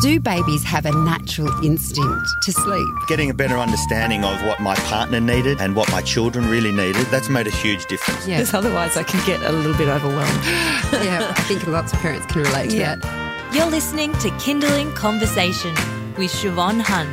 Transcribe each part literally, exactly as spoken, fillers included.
Do babies have a natural instinct to sleep? Getting a better understanding of what my partner needed and what my children really needed, that's made a huge difference. Yeah. Because otherwise I can get a little bit overwhelmed. Yeah, I think lots of parents can relate to yeah. that. You're listening to Kindling Conversation with Siobhan Hunt.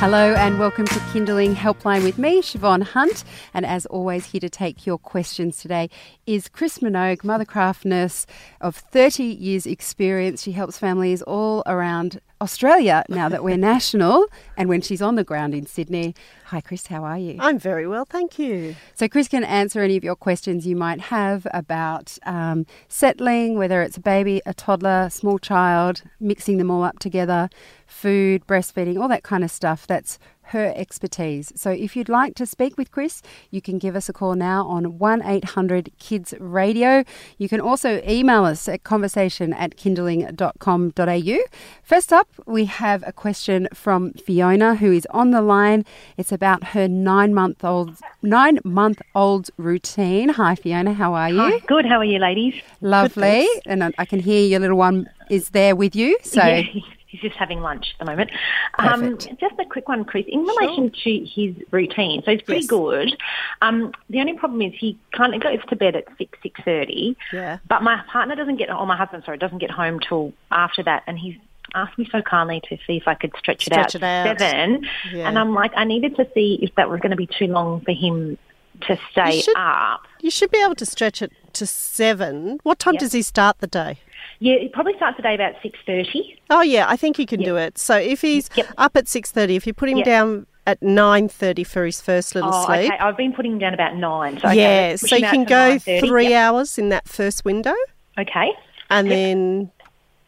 Hello and welcome to Kinderling Helpline with me, Siobhan Hunt. And as always, here to take your questions today is Chris Minogue, Mothercraft nurse of thirty years experience. She helps families all around Australia now that we're national, and when she's on the ground in Sydney. Hi Chris, how are you? I'm very well, thank you. So Chris can answer any of your questions you might have about um, settling, whether it's a baby, a toddler, small child, mixing them all up together, food, breastfeeding, all that kind of stuff. That's her expertise. So if you'd like to speak with Chris, you can give us a call now on one eight hundred kids radio. You can also email us at conversation at kindling dot com dot a u. First up, we have a question from Fiona, who is on the line. It's about her nine-month-old nine month old routine. Hi, Fiona. How are you? Hi, good. How are you, ladies? Lovely. Good, and I can hear your little one is there with you. So. Yeah. He's just having lunch at the moment. Um, just a quick one, Chris. In relation sure. to his routine, so he's pretty yes. good. Um, the only problem is he kind of goes to bed at six six thirty. Yeah. But my partner doesn't get, or my husband, sorry, doesn't get home till after that, and he's asked me so kindly to see if I could stretch it stretch out to seven. Yeah. And I'm like, I needed to see if that was going to be too long for him to stay you should, up. You should be able to stretch it to seven. What time yep. does he start the day? Yeah, it probably starts the day about six thirty. Oh, yeah, I think he can yep. do it. So if he's yep. up at six thirty, if you put him yep. down at nine thirty for his first little oh, sleep. Okay. I've been putting him down about nine. So yeah, so you can go three yep. hours in that first window. Okay. And yep. then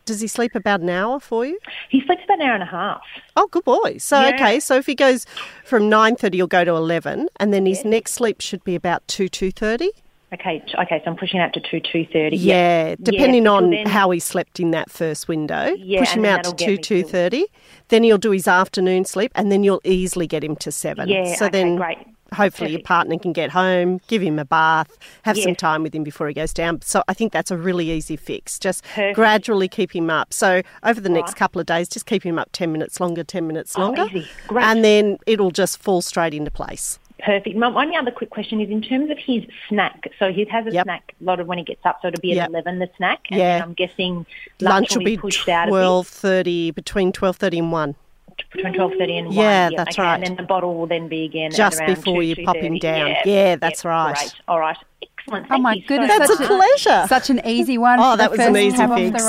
does he sleep about an hour for you? He sleeps about an hour and a half. Oh, good boy. So, yeah. okay, so if he goes from nine thirty, he'll go to eleven, and then his yep. next sleep should be about two, two thirty. Okay, okay. So I'm pushing out to two two thirty. Yeah, depending yeah, on then, how he slept in that first window, yeah, push him out to two two thirty. Then he'll do his afternoon sleep, and then you'll easily get him to seven. Yeah, so okay, then great. Hopefully Perfect. Your partner can get home, give him a bath, have yes. some time with him before he goes down. So I think that's a really easy fix. Just Perfect. Gradually keep him up. So over the right. next couple of days, just keep him up ten minutes longer, ten minutes longer, oh, easy. Great. And then it'll just fall straight into place. Perfect. My only other quick question is in terms of his snack. So he has a yep. snack a lot of when he gets up, so it'll be at yep. eleven the snack, and yeah. then I'm guessing lunch, lunch will be pushed out a bit. twelve thirty, between twelve thirty and one. Between twelve thirty and one. Yeah, yep. that's okay. right. And then the bottle will then be again just at around before two, you pop him down. Yeah, yeah that's yep. right. Great. All right. Excellent. Thank oh my goodness, so that's much. A pleasure. Such an easy one. Oh, that was an easy fix. Off the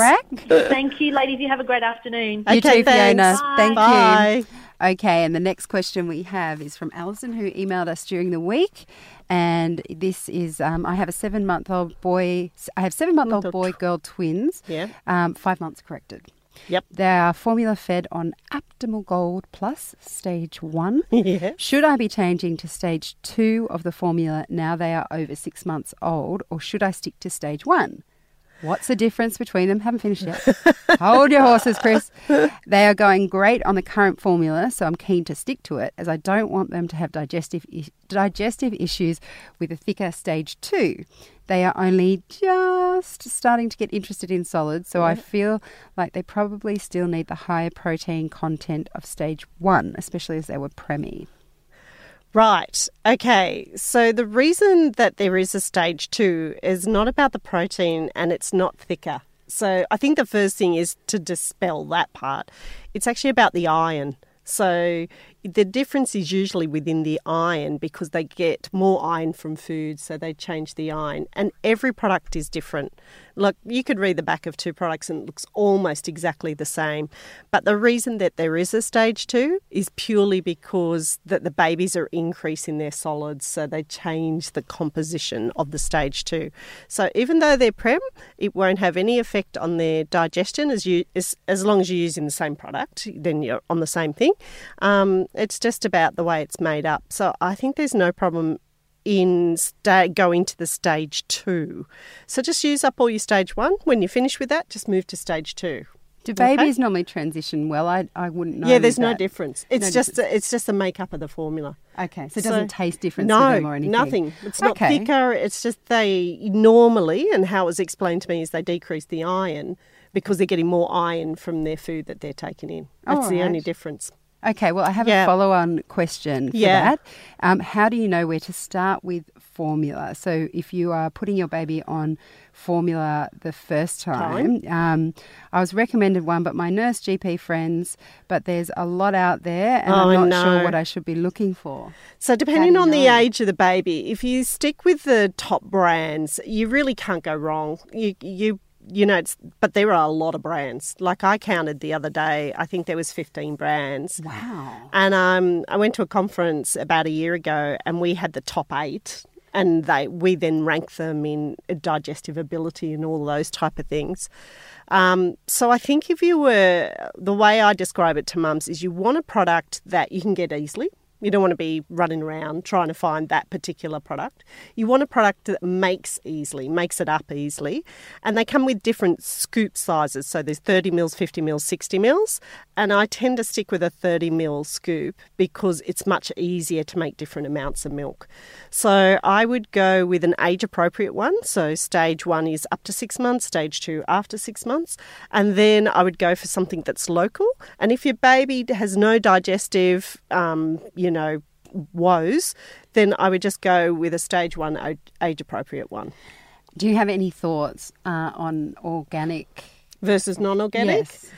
rack. Thank you, ladies. You have a great afternoon. You okay, too, thanks. Fiona. Bye. Thank Bye. You. Bye. Okay, and the next question we have is from Alison, who emailed us during the week, and this is, um, I have a seven-month-old boy, I have seven-month-old boy-girl twins, yeah. um, five months corrected. Yep. They are formula fed on Aptamil Gold Plus Stage One. Yeah. Should I be changing to Stage Two of the formula now they are over six months old, or should I stick to Stage One? What's the difference between them? Haven't finished yet. Hold your horses, Chris. They are going great on the current formula, so I'm keen to stick to it as I don't want them to have digestive i- digestive issues with a thicker Stage two. They are only just starting to get interested in solids, so yeah. I feel like they probably still need the higher protein content of Stage one, especially as they were preemie. Right. Okay. So the reason that there is a Stage two is not about the protein and it's not thicker. So I think the first thing is to dispel that part. It's actually about the iron. So the difference is usually within the iron because they get more iron from food, so they change the iron. And every product is different. Look, you could read the back of two products and it looks almost exactly the same. But the reason that there is a Stage two is purely because that the babies are increasing their solids, so they change the composition of the Stage two. So even though they're prem, it won't have any effect on their digestion as you as, as long as you're using the same product, then you're on the same thing. Um, it's just about the way it's made up. So I think there's no problem in sta- going to the Stage two. So just use up all your Stage one. When you finish with that, just move to Stage two. Do babies okay? normally transition well? I I wouldn't know. Yeah, there's that. No difference. It's no just difference. A, it's just the makeup of the formula. Okay, so it doesn't so, taste different no, to them or anything? No, nothing. It's not okay. thicker. It's just they normally, and how it was explained to me, is they decrease the iron because they're getting more iron from their food that they're taking in. That's the only difference. Okay, well, I have yeah. a follow-on question for yeah. that. Um, how do you know where to start with formula? So if you are putting your baby on formula the first time, um, I was recommended one, but my nurse G P friends, but there's a lot out there and oh, I'm not no. sure what I should be looking for. So depending on know? the age of the baby, if you stick with the top brands, you really can't go wrong. You you. You know, it's, but there are a lot of brands. Like I counted the other day, I think there was fifteen brands. Wow. And um, I went to a conference about a year ago and we had the top eight and they we then ranked them in digestive ability and all those type of things. Um, so I think if you were, the way I describe it to mums is you want a product that you can get easily. You don't want to be running around trying to find that particular product. You want a product that makes easily, makes it up easily. And they come with different scoop sizes. So there's thirty mils, fifty mils, sixty mils. And I tend to stick with a thirty mil scoop because it's much easier to make different amounts of milk. So I would go with an age-appropriate one. So stage one is up to six months, stage two after six months. And then I would go for something that's local. And if your baby has no digestive, um, you know, woes, then I would just go with a stage one age-appropriate one. Do you have any thoughts uh, on organic versus non-organic? Yes.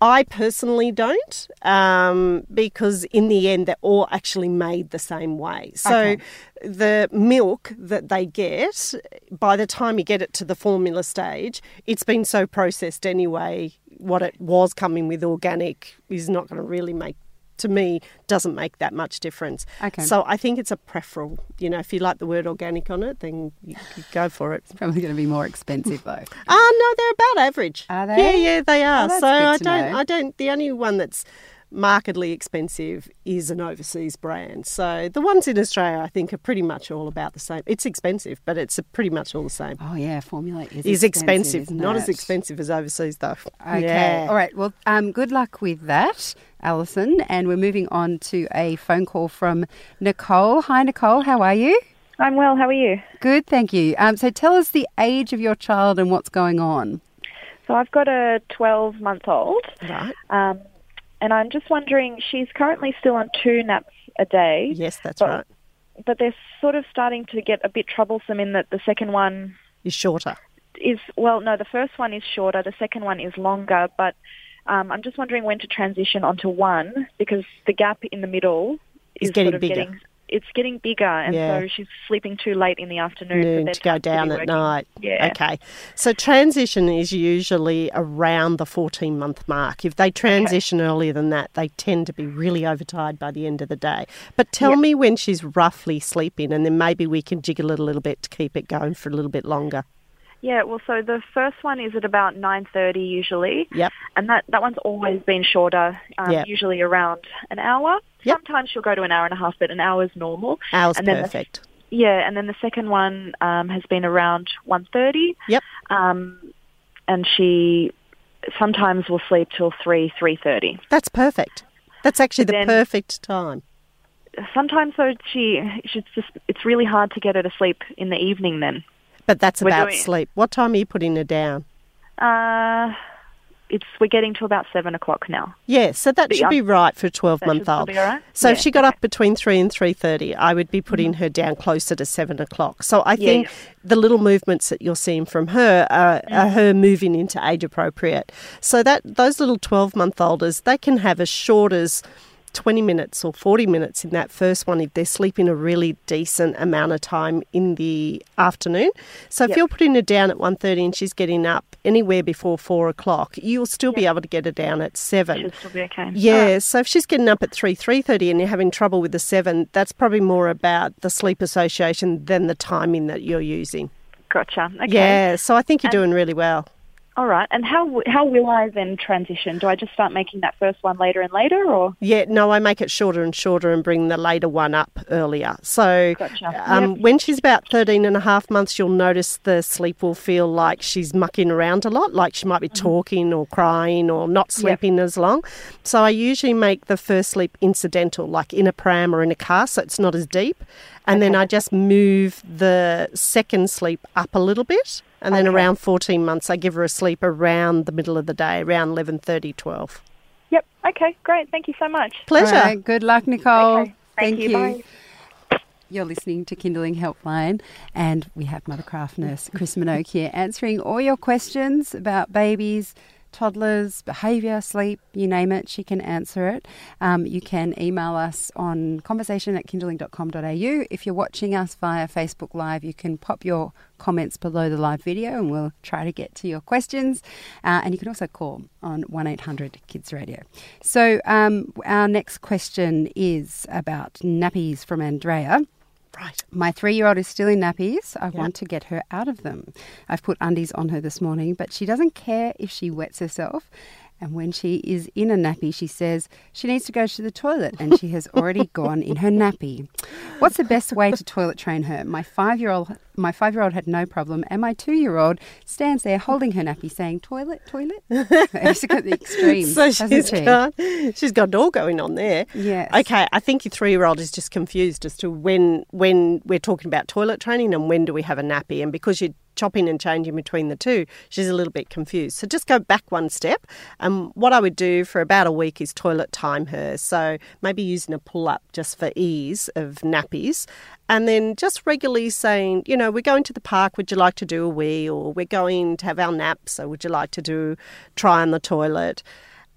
I personally don't um, because in the end they're all actually made the same way. So okay. the milk that they get, by the time you get it to the formula stage, it's been so processed anyway. What it was coming with organic is not going to really make, to me, doesn't make that much difference. Okay. So I think it's a preferal. You know, if you like the word organic on it, then you, you go for it. It's probably going to be more expensive though. Ah, uh, no, they're about average. Are they? Yeah, yeah, they are. Oh, so I don't, know. I don't. The only one that's markedly expensive is an overseas brand. So the ones in Australia, I think, are pretty much all about the same. It's expensive, but it's pretty much all the same. Oh yeah, formula is, is expensive. expensive. Not it? as expensive as overseas though. Okay. Yeah. All right. Well, um, good luck with that, Alison, and we're moving on to a phone call from Nicole. Hi, Nicole. How are you? I'm well. How are you? Good, thank you. Um, so tell us the age of your child and what's going on. So I've got a twelve-month-old. Right. Um, and I'm just wondering, she's currently still on two naps a day. Yes, that's but, right. But they're sort of starting to get a bit troublesome in that the second one... Is shorter. Is Well, no, the first one is shorter. The second one is longer, but... Um, I'm just wondering when to transition onto one because the gap in the middle is getting sort of bigger. Getting, it's getting bigger, and yeah. so she's sleeping too late in the afternoon Noon, to go down at night. Yeah. Okay. So transition is usually around the fourteen-month mark. If they transition okay. earlier than that, they tend to be really overtired by the end of the day. But tell yep. me when she's roughly sleeping, and then maybe we can jiggle it a little bit to keep it going for a little bit longer. Yeah, well, so the first one is at about nine thirty usually. Yep. And that, that one's always been shorter, um, yep. usually around an hour. Yep. Sometimes she'll go to an hour and a half, but an hour's normal. Hour's and perfect. The, yeah, and then the second one um, has been around one thirty. Yep. Um, and she sometimes will sleep till three, three thirty. That's perfect. That's actually the then, perfect time. Sometimes, though, she, she's just, it's really hard to get her to sleep in the evening then. But that's we're about doing, sleep. What time are you putting her down? Uh, it's We're getting to about seven o'clock now. Yeah, so that but should I'm, be right for a twelve-month-old. Right? So yeah, if she got okay. up between three and three thirty, I would be putting mm-hmm. her down closer to seven o'clock. So I yeah, think yeah. the little movements that you're seeing from her are, mm-hmm. are her moving into age-appropriate. So that those little twelve-month-olders, they can have as short as twenty minutes or forty minutes in that first one if they're sleeping a really decent amount of time in the afternoon. So if yep. you're putting her down at one thirty and she's getting up anywhere before four o'clock, you'll still yep. be able to get her down at seven. She'll still be okay. Yeah, right. So if she's getting up at three, three thirty and you're having trouble with the seven, that's probably more about the sleep association than the timing that you're using. Gotcha. Okay. Yeah, so I think you're and- doing really well. All right, and how how will I then transition? Do I just start making that first one later and later, or? Yeah, no, I make it shorter and shorter and bring the later one up earlier. So gotcha. um, yep. when she's about thirteen and a half months, you'll notice the sleep will feel like she's mucking around a lot, like she might be mm-hmm. talking or crying or not sleeping yep. as long. So I usually make the first sleep incidental, like in a pram or in a car, so it's not as deep. And okay. then I just move the second sleep up a little bit. And then okay. around fourteen months, I give her a sleep around the middle of the day, around eleven thirty, twelve. Yep. Okay, great. Thank you so much. Pleasure. All right. Good luck, Nicole. Okay. Thank, Thank you. you. Bye. You're listening to Kinderling Helpline, and we have Mothercraft nurse Chris Minogue here answering all your questions about babies, toddlers, behaviour, sleep, you name it, she can answer it. Um, you can email us on conversation at kinderling dot com dot a u. If you're watching us via Facebook Live, you can pop your comments below the live video and we'll try to get to your questions. Uh, and you can also call on one eight hundred kids radio. So um, our next question is about nappies from Andrea. Right. My three-year-old is still in nappies. I yeah. want to get her out of them. I've put undies on her this morning, but she doesn't care if she wets herself. And when she is in a nappy, she says she needs to go to the toilet, and she has already gone in her nappy. What's the best way to toilet train her? My five-year-old, my five-year-old had no problem, and my two-year-old stands there holding her nappy, saying "toilet, toilet." It's at the extreme. So she's she? got she's got it all going on there. Yes. Okay, I think your three-year-old is just confused as to when when we're talking about toilet training and when do we have a nappy, and because you. chopping and changing between the two, she's a little bit confused. So just go back one step. Um, what I would do for about a week is toilet time her. So maybe using a pull-up just for ease of nappies. And then just regularly saying, you know, we're going to the park, would you like to do a wee? Or we're going to have our nap, so would you like to do try on the toilet?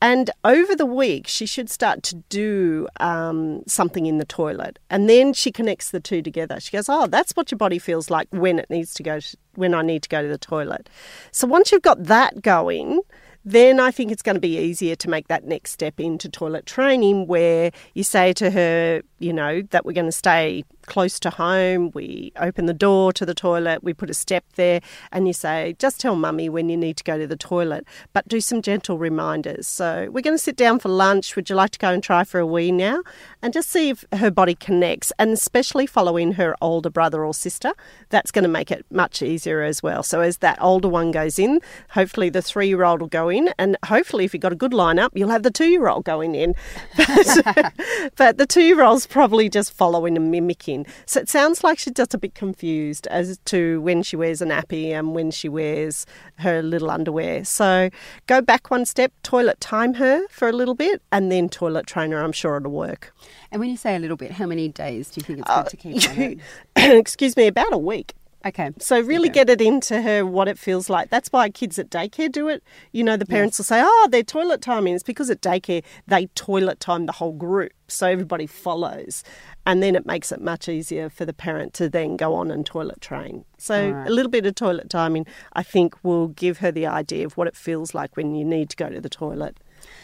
And over the week, she should start to do um, something in the toilet. And then she connects the two together. She goes, oh, that's what your body feels like when it needs to go, to, when I need to go to the toilet. So once you've got that going, then I think it's going to be easier to make that next step into toilet training where you say to her, you know, that we're going to stay close to home. We open the door to the toilet. We put a step there and you say, just tell mummy when you need to go to the toilet, but do some gentle reminders. So we're going to sit down for lunch. Would you like to go and try for a wee now? And just see if her body connects, and especially following her older brother or sister. That's going to make it much easier as well. So as that older one goes in, hopefully the three-year-old will go in, and hopefully if you've got a good lineup, you'll have the two-year-old going in. But, but the two-year-old's probably just following and mimicking. So it sounds like she's just a bit confused as to when she wears a nappy and when she wears her little underwear. So go back one step, toilet time her for a little bit, and then toilet train her. I'm sure it'll work. And when you say a little bit, how many days do you think it's uh, good to keep on her? Excuse me, about a week. Okay. So really okay. get it into her what it feels like. That's why kids at daycare do it. You know, the parents yes. will say, oh, they're toilet timing. It's because at daycare they toilet time the whole group, so everybody follows. And then it makes it much easier for the parent to then go on and toilet train. So right. a little bit of toilet timing, I think, will give her the idea of what it feels like when you need to go to the toilet.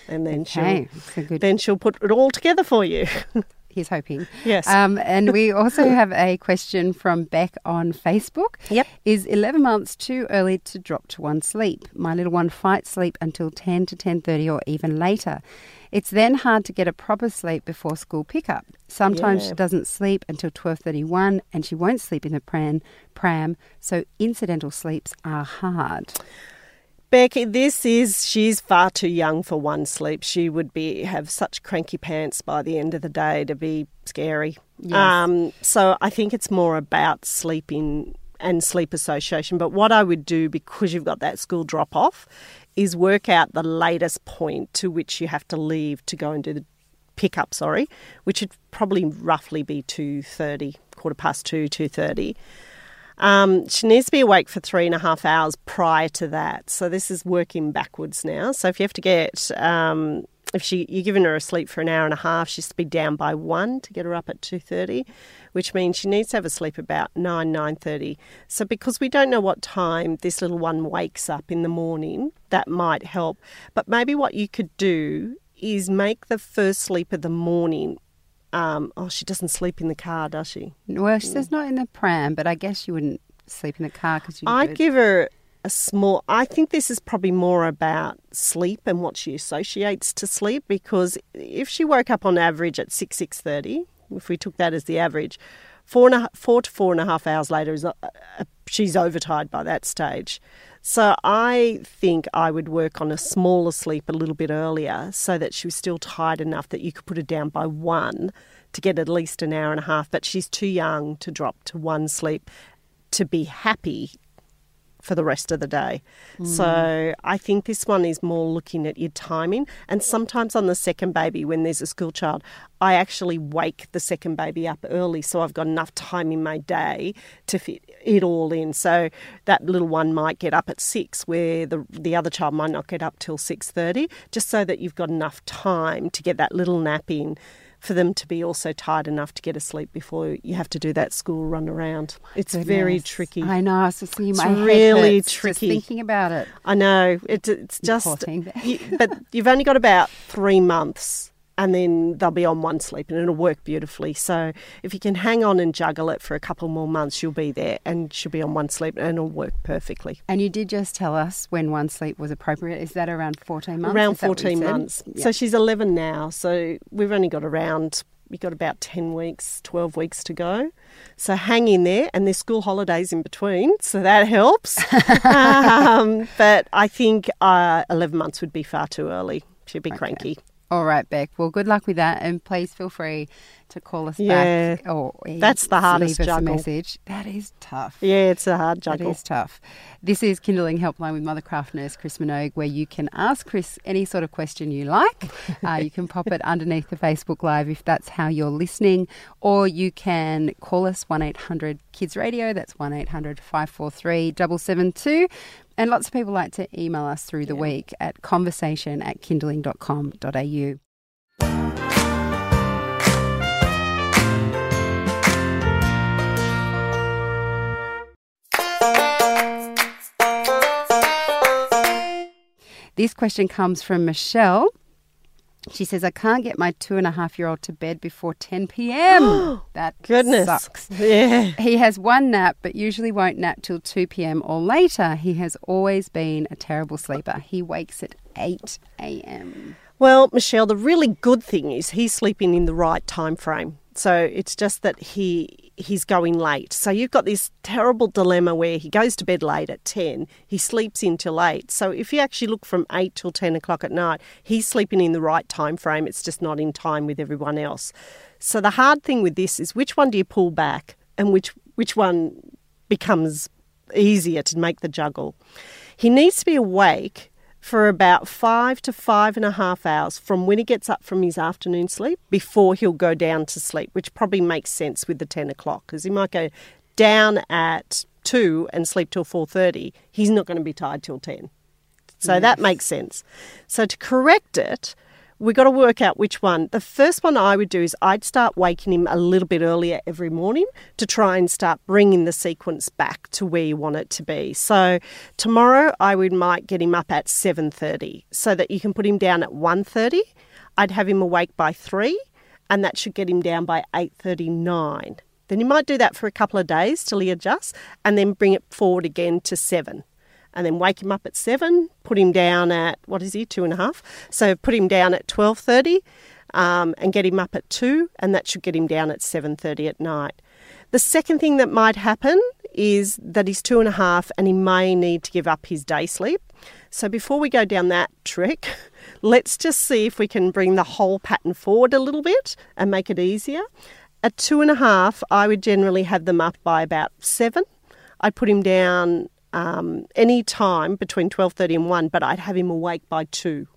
And then, okay. she'll, good... then she'll put it all together for you. He's hoping. Yes. Um, and we also have a question from Beck on Facebook. Yep. Is eleven months too early to drop to one sleep? My little one fights sleep until ten to ten thirty or even later. It's then hard to get a proper sleep before school pickup. Sometimes yeah. she doesn't sleep until twelve thirty-one and she won't sleep in the pram, pram, so incidental sleeps are hard. Becky, this is, she's far too young for one sleep. She would be have such cranky pants by the end of the day to be scary. Yes. Um, so I think it's more about sleeping and sleep association. But what I would do, because you've got that school drop-off, is work out the latest point to which you have to leave to go and do the pick-up, sorry, which would probably roughly be two thirty, quarter past two, two thirty. Um, she needs to be awake for three and a half hours prior to that. So this is working backwards now. So if you have to get, um, if she you're giving her a sleep for an hour and a half, she has to be down by one to get her up at two thirty, which means she needs to have a sleep about nine, nine thirty. So because we don't know what time this little one wakes up in the morning, that might help. But maybe what you could do is make the first sleep of the morning. Um, oh, she doesn't sleep in the car, does she? Well, she says not in the pram, but I guess she wouldn't sleep in the car. Cause you I'd give her a small... I think this is probably more about sleep and what she associates to sleep, because if she woke up on average at six, six thirty, if we took that as the average, four, and a, four to four and a half hours later, is a, a, she's overtired by that stage. So I think I would work on a smaller sleep a little bit earlier so that she was still tired enough that you could put her down by one to get at least an hour and a half. But she's too young to drop to one sleep to be happy for the rest of the day. Mm. So I think this one is more looking at your timing. And sometimes on the second baby, when there's a school child, I actually wake the second baby up early so I've got enough time in my day to fit it all in. So that little one might get up at six, where the the other child might not get up till six thirty, just so that you've got enough time to get that little nap in, for them to be also tired enough to get asleep before you have to do that school run around. It's Goodness. very tricky. I know. I was just thinking, my head really hurts tricky. Just thinking about it. I know. It, it's just, you, but you've only got about three months and then they'll be on one sleep and it'll work beautifully. So if you can hang on and juggle it for a couple more months, you'll be there and she'll be on one sleep and it'll work perfectly. And you did just tell us when one sleep was appropriate. Is that around fourteen months? Around fourteen months. Yep. So she's eleven now. So we've only got around, we've got about ten weeks, twelve weeks to go. So hang in there, and there's school holidays in between, so that helps. um, but I think uh, eleven months would be far too early. She'd be okay. cranky. All right, Beck. Well, good luck with that, and please feel free to call us yeah, back. Or that's the hardest leave us juggle. A message. That is tough. Yeah, it's a hard juggle. It is tough. This is Kinderling Helpline with Mothercraft nurse Chris Minogue, where you can ask Chris any sort of question you like. uh, you can pop it underneath the Facebook Live if that's how you're listening, or you can call us one eight hundred kids radio. That's one eight hundred five four three seven seven two. And lots of people like to email us through the yeah. week at conversation at kinderling dot com dot a u. This question comes from Michelle. She says, I can't get my two-and-a-half-year-old to bed before ten p.m. That Goodness. sucks. Yeah. He has one nap, but usually won't nap till two p.m. or later. He has always been a terrible sleeper. He wakes at eight a.m. Well, Michelle, the really good thing is he's sleeping in the right time frame. So it's just that he he's going late. So you've got this terrible dilemma where he goes to bed late at ten, he sleeps in till eight. So if you actually look from eight till ten o'clock at night, he's sleeping in the right time frame. It's just not in time with everyone else. So the hard thing with this is which one do you pull back and which which one becomes easier to make the juggle. He needs to be awake for about five to five and a half hours from when he gets up from his afternoon sleep before he'll go down to sleep, which probably makes sense with the ten o'clock, because he might go down at two and sleep till four thirty. He's not going to be tired till ten. So yes. that makes sense. So to correct it, we've got to work out which one. The first one I would do is I'd start waking him a little bit earlier every morning to try and start bringing the sequence back to where you want it to be. So tomorrow I would might get him up at seven thirty so that you can put him down at one thirty. I'd have him awake by three, and that should get him down by eight thirty-nine. Then you might do that for a couple of days till he adjusts, and then bring it forward again to seven. And then wake him up at seven, put him down at, what is he, two and a half? So put him down at twelve thirty um, and get him up at two, and that should get him down at seven thirty at night. The second thing that might happen is that he's two and a half and he may need to give up his day sleep. So before we go down that trick, let's just see if we can bring the whole pattern forward a little bit and make it easier. At two and a half, I would generally have them up by about seven. I'd put him down Um, any time between twelve thirty and one, but I'd have him awake by two,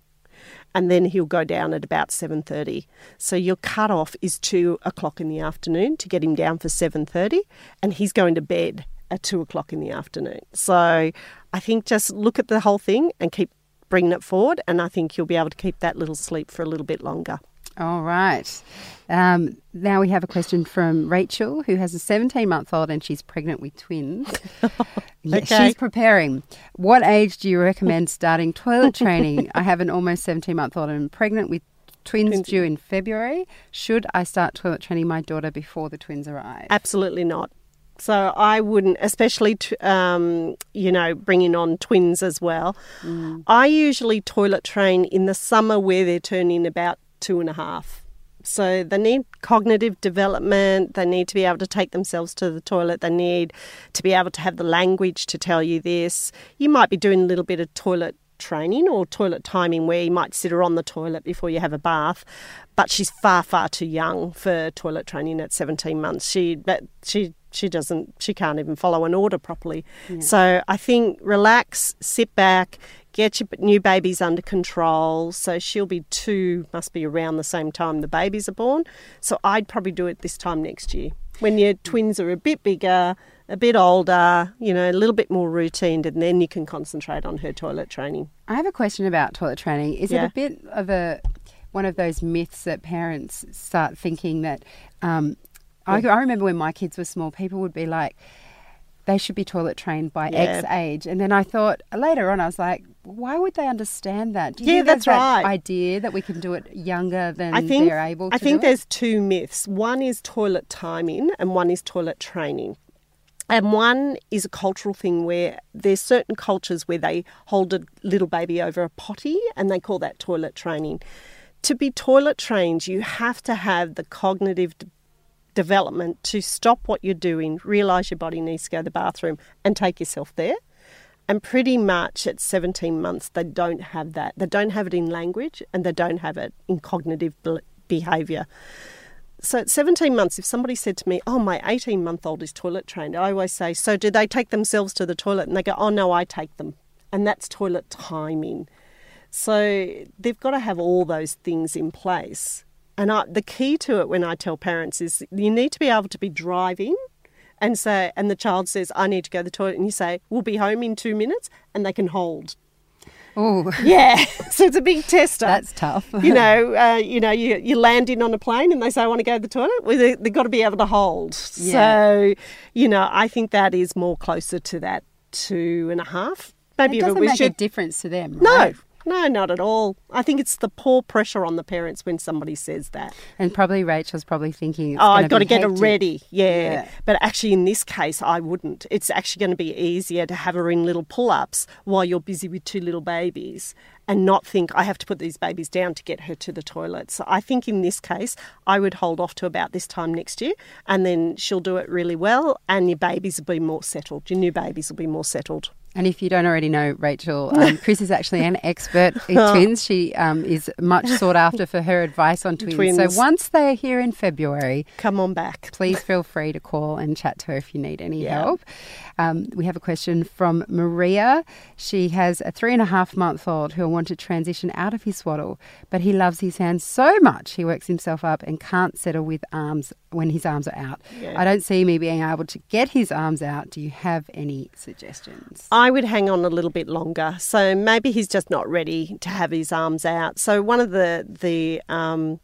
and then he'll go down at about seven thirty. So your cut-off is two o'clock in the afternoon to get him down for seven thirty, and he's going to bed at two o'clock in the afternoon. So I think just look at the whole thing and keep bringing it forward, and I think you'll be able to keep that little sleep for a little bit longer. All right. Um, now we have a question from Rachel, who has a seventeen-month-old and she's pregnant with twins. Okay. She's preparing. What age do you recommend starting toilet training? I have an almost seventeen-month-old and I'm pregnant with twins, twins due in February. Should I start toilet training my daughter before the twins arrive? Absolutely not. So I wouldn't, especially, t- um, you know, bringing on twins as well. Mm. I usually toilet train in the summer where they're turning about two and a half. So they need cognitive development, they need to be able to take themselves to the toilet, they need to be able to have the language to tell you this. You might be doing a little bit of toilet training or toilet timing where you might sit her on the toilet before you have a bath, but she's far, far too young for toilet training at seventeen months. She, she she doesn't, she can't even follow an order properly. Yeah. So I think relax, sit back, get your new babies under control. So she'll be two, must be around the same time the babies are born. So I'd probably do it this time next year. When your twins are a bit bigger, a bit older, you know, a little bit more routine, and then you can concentrate on her toilet training. I have a question about toilet training. Is yeah. it a bit of a one of those myths that parents start thinking that... Um, I, I remember when my kids were small, people would be like, they should be toilet trained by yeah. X age. And then I thought, later on, I was like, why would they understand that? Do you yeah, think that's that right. idea that we can do it younger than I think, they're able to I think do there's it? Two myths. One is toilet timing and one is toilet training. And one is a cultural thing where there's certain cultures where they hold a little baby over a potty and they call that toilet training. To be toilet trained, you have to have the cognitive development to stop what you're doing, realise your body needs to go to the bathroom and take yourself there. And pretty much at seventeen months, they don't have that. They don't have it in language and they don't have it in cognitive behaviour. So at seventeen months, if somebody said to me, oh, my eighteen-month-old is toilet trained, I always say, so do they take themselves to the toilet? And they go, oh, no, I take them. And that's toilet timing. So they've got to have all those things in place. And I, the key to it when I tell parents is you need to be able to be driving and say, and the child says, I need to go to the toilet. And you say, we'll be home in two minutes and they can hold. Oh, yeah. So it's a big tester. That's tough. you know, uh, you know, you, you land in on a plane and they say, I want to go to the toilet. Well, they, they've got to be able to hold. Yeah. So, you know, I think that is more closer to that two and a half. Maybe it doesn't if it was make your... a difference to them, right? No. No, not at all. I think it's the poor pressure on the parents when somebody says that. And probably Rachel's probably thinking, it's oh, I've got to get her ready. Yeah. yeah. But actually in this case, I wouldn't. It's actually going to be easier to have her in little pull-ups while you're busy with two little babies and not think I have to put these babies down to get her to the toilet. So I think in this case, I would hold off to about this time next year and then she'll do it really well and your babies will be more settled. Your new babies will be more settled. And if you don't already know, Rachel, um, Chris is actually an expert in twins. She um, is much sought after for her advice on twins. twins. So once they are here in February, come on back. Please feel free to call and chat to her if you need any yeah. help. Um, we have a question from Maria. She has a three and a half month old who will want to transition out of his swaddle, but he loves his hands so much he works himself up and can't settle with arms when his arms are out. Yeah. I don't see me being able to get his arms out. Do you have any suggestions? I I would hang on a little bit longer. So maybe he's just not ready to have his arms out. So one of the the um,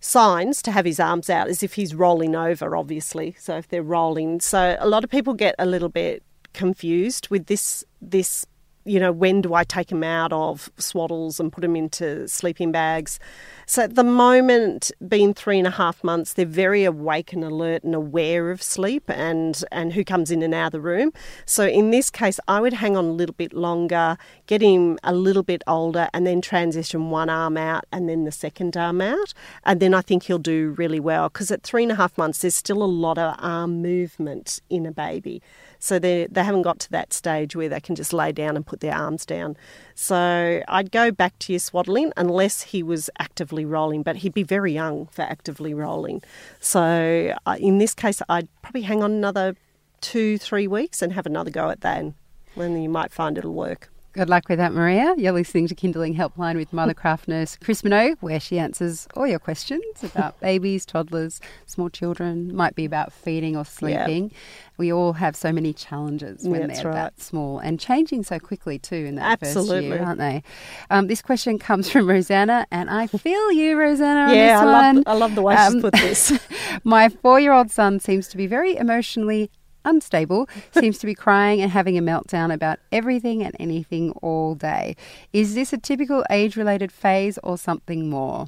signs to have his arms out is if he's rolling over, obviously. So if they're rolling. So a lot of people get a little bit confused with this, this you know, when do I take him out of swaddles and put him into sleeping bags? So at the moment, being three and a half months, they're very awake and alert and aware of sleep and, and who comes in and out of the room. So in this case, I would hang on a little bit longer, get him a little bit older and then transition one arm out and then the second arm out. And then I think he'll do really well because at three and a half months, there's still a lot of arm movement in a baby. So they they haven't got to that stage where they can just lay down and put their arms down. So I'd go back to your swaddling unless he was actively rolling, but he'd be very young for actively rolling. So in this case, I'd probably hang on another two, three weeks and have another go at that, and then you might find it'll work. Good luck with that, Maria. You're listening to Kinderling Helpline with Mothercraft nurse Chris Minogue, where she answers all your questions about babies, toddlers, small children, might be about feeding or sleeping. Yep. We all have so many challenges when That's they're right. that small and changing so quickly too in that Absolutely. first year, aren't they? Um, this question comes from Rosanna, and I feel you, Rosanna, on yeah, this I one. Yeah, I love the way um, she's put this. My four-year-old son seems to be very emotionally unstable, seems to be crying and having a meltdown about everything and anything all day. Is this a typical age-related phase or something more?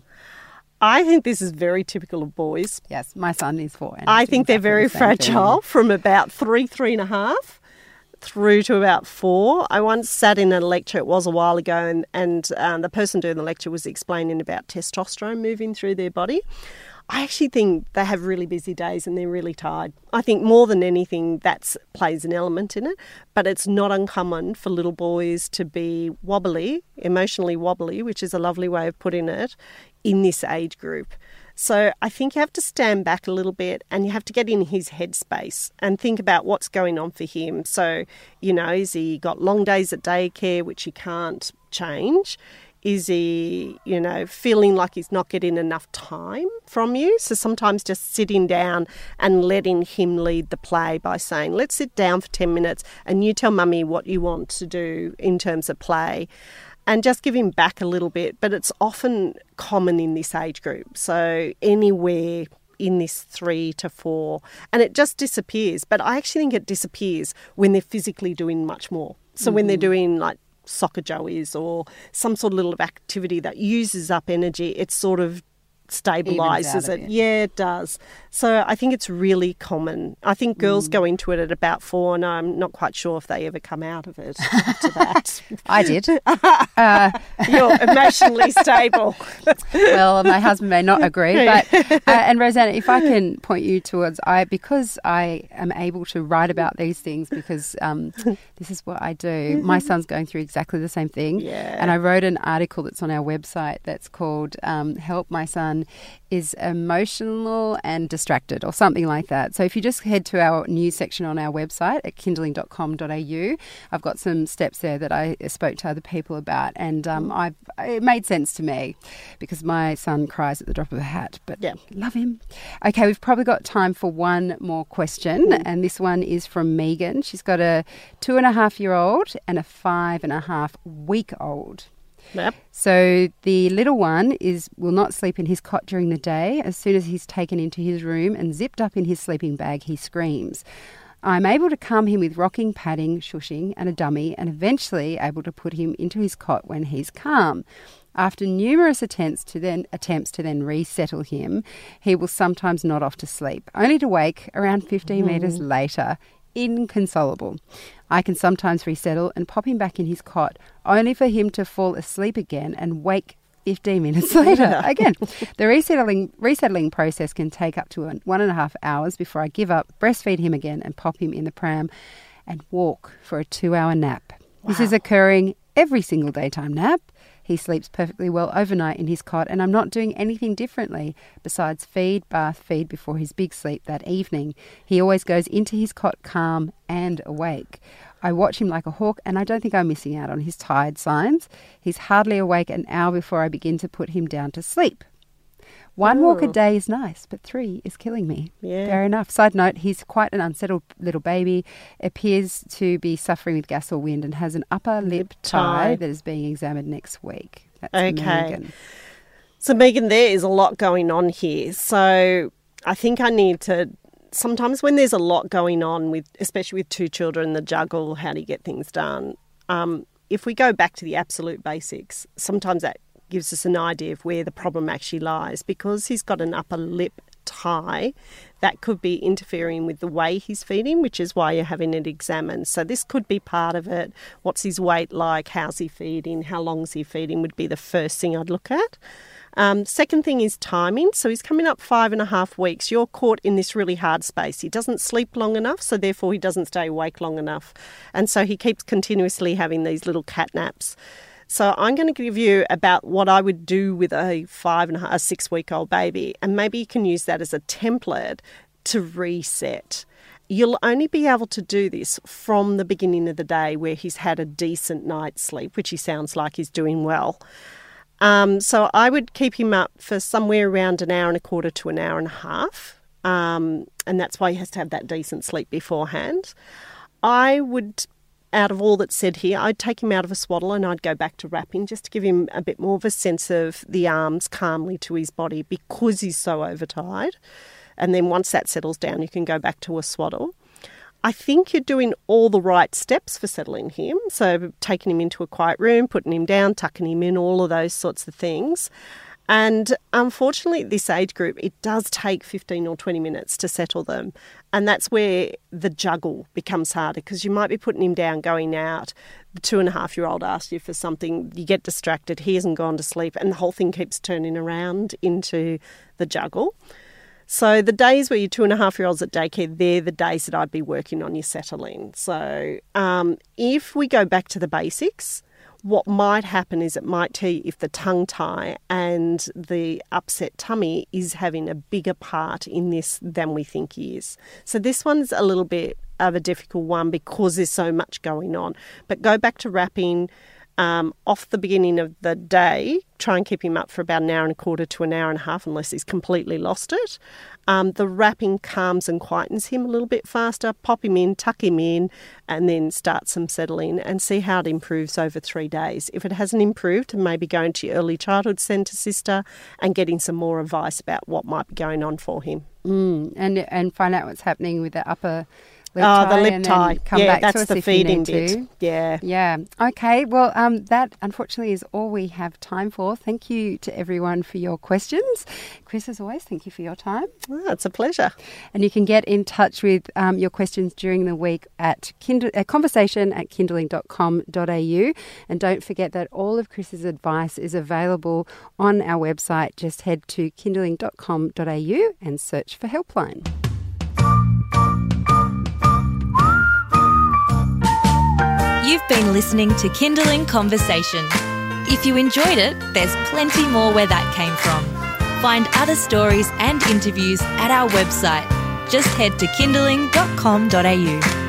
I think this is very typical of boys. Yes, my son is four. And I think they're very fragile from about three, three and a half through to about four. I once sat in a lecture, it was a while ago, and, and um, the person doing the lecture was explaining about testosterone moving through their body. I actually think they have really busy days and they're really tired. I think more than anything, that plays an element in it. But it's not uncommon for little boys to be wobbly, emotionally wobbly, which is a lovely way of putting it, in this age group. So I think you have to stand back a little bit and you have to get in his headspace and think about what's going on for him. So, you know, is he got long days at daycare, which he can't change? Is he, you know, feeling like he's not getting enough time from you? So sometimes just sitting down and letting him lead the play by saying, let's sit down for ten minutes and you tell mummy what you want to do in terms of play. And just give him back a little bit. But it's often common in this age group. So anywhere in this three to four. And it just disappears. But I actually think it disappears when they're physically doing much more. So mm-hmm. when they're doing like soccer joeys or some sort of little activity that uses up energy, it sort of stabilises it. it. Yeah, it does. So I think it's really common. I think girls mm. go into it at about four and I'm not quite sure if they ever come out of it after that. I did. Uh, You're emotionally stable. Well, my husband may not agree. But uh, and Rosanna, if I can point you towards, I because I am able to write about these things because um, this is what I do. My son's going through exactly the same thing. Yeah. And I wrote an article that's on our website that's called um, Help My Son is emotional and distracted or something like that. So if you just head to our news section on our website at kinderling dot com dot a u, I've got some steps there that I spoke to other people about, and um, I've, it made sense to me because my son cries at the drop of a hat, but yeah. love him. Okay, we've probably got time for one more question, mm. and this one is from Megan. She's got a two and a half year old and a five and a half week old. Yep. So the little one is will not sleep in his cot during the day. As soon as he's taken into his room and zipped up in his sleeping bag, he screams. I'm able to calm him with rocking, patting, shushing and a dummy, and eventually able to put him into his cot when he's calm. After numerous attempts to then attempts to then resettle him, he will sometimes nod off to sleep, only to wake around fifteen mm. metres later, inconsolable. I can sometimes resettle and pop him back in his cot, only for him to fall asleep again and wake fifteen minutes later. Again, the resettling resettling process can take up to an, one and a half hours before I give up, breastfeed him again and pop him in the pram and walk for a two-hour nap. Wow. This is occurring every single daytime nap. He sleeps perfectly well overnight in his cot and I'm not doing anything differently besides feed, bath, feed before his big sleep that evening. He always goes into his cot calm and awake. I watch him like a hawk and I don't think I'm missing out on his tired signs. He's hardly awake an hour before I begin to put him down to sleep. One Ooh. walk a day is nice, but three is killing me. Yeah. Fair enough. Side note, he's quite an unsettled little baby, appears to be suffering with gas or wind and has an upper lip tie, tie that is being examined next week. That's okay. Megan. So, Megan, there is a lot going on here. So I think I need to, sometimes when there's a lot going on, with especially with two children, the juggle, how do you get things done? Um, if we go back to the absolute basics, sometimes that gives us an idea of where the problem actually lies, because he's got an upper lip tie that could be interfering with the way he's feeding, which is why you're having it examined. So this could be part of it. What's his weight like? How's he feeding? How long's he feeding would be the first thing I'd look at. Um, second thing is timing. So he's coming up five and a half weeks. You're caught in this really hard space. He doesn't sleep long enough, so therefore he doesn't stay awake long enough. And so he keeps continuously having these little cat naps. So I'm going to give you about what I would do with a five and a six-week-old baby, and maybe you can use that as a template to reset. You'll only be able to do this from the beginning of the day where he's had a decent night's sleep, which he sounds like he's doing well. Um, so I would keep him up for somewhere around an hour and a quarter to an hour and a half, um, and that's why he has to have that decent sleep beforehand. I would... Out of all that's said here, I'd take him out of a swaddle and I'd go back to wrapping just to give him a bit more of a sense of the arms calmly to his body because he's so overtired. And then once that settles down, you can go back to a swaddle. I think you're doing all the right steps for settling him. So taking him into a quiet room, putting him down, tucking him in, all of those sorts of things. And unfortunately, at this age group, it does take fifteen or twenty minutes to settle them. And that's where the juggle becomes harder, because you might be putting him down, going out. The two and a half year old asks you for something. You get distracted. He hasn't gone to sleep. And the whole thing keeps turning around into the juggle. So the days where your two and a half year olds at daycare, they're the days that I'd be working on your settling. So um, if we go back to the basics, what might happen is it might tell you if the tongue tie and the upset tummy is having a bigger part in this than we think he is. So this one's a little bit of a difficult one because there's so much going on. But go back to wrapping um, off the beginning of the day. Try and keep him up for about an hour and a quarter to an hour and a half unless he's completely lost it. Um, the wrapping calms and quietens him a little bit faster. Pop him in, tuck him in, and then start some settling and see how it improves over three days. If it hasn't improved, maybe going to your early childhood centre sister and getting some more advice about what might be going on for him. Mm, and and find out what's happening with the upper lip tie. Oh, the lip tie. And come yeah, back that's to us the if feeding you need bit. To. Yeah. Yeah. Okay. Well, um, that unfortunately is all we have time for. Thank you to everyone for your questions. Chris, as always, thank you for your time. Oh, it's a pleasure. And you can get in touch with um, your questions during the week at kind- uh, conversation at kinderling dot com dot a u. And don't forget that all of Chris's advice is available on our website. Just head to kinderling dot com dot a u and search for Helpline. You've been listening to Kinderling Conversation. If you enjoyed it, there's plenty more where that came from. Find other stories and interviews at our website. Just head to kinderling dot com dot a u.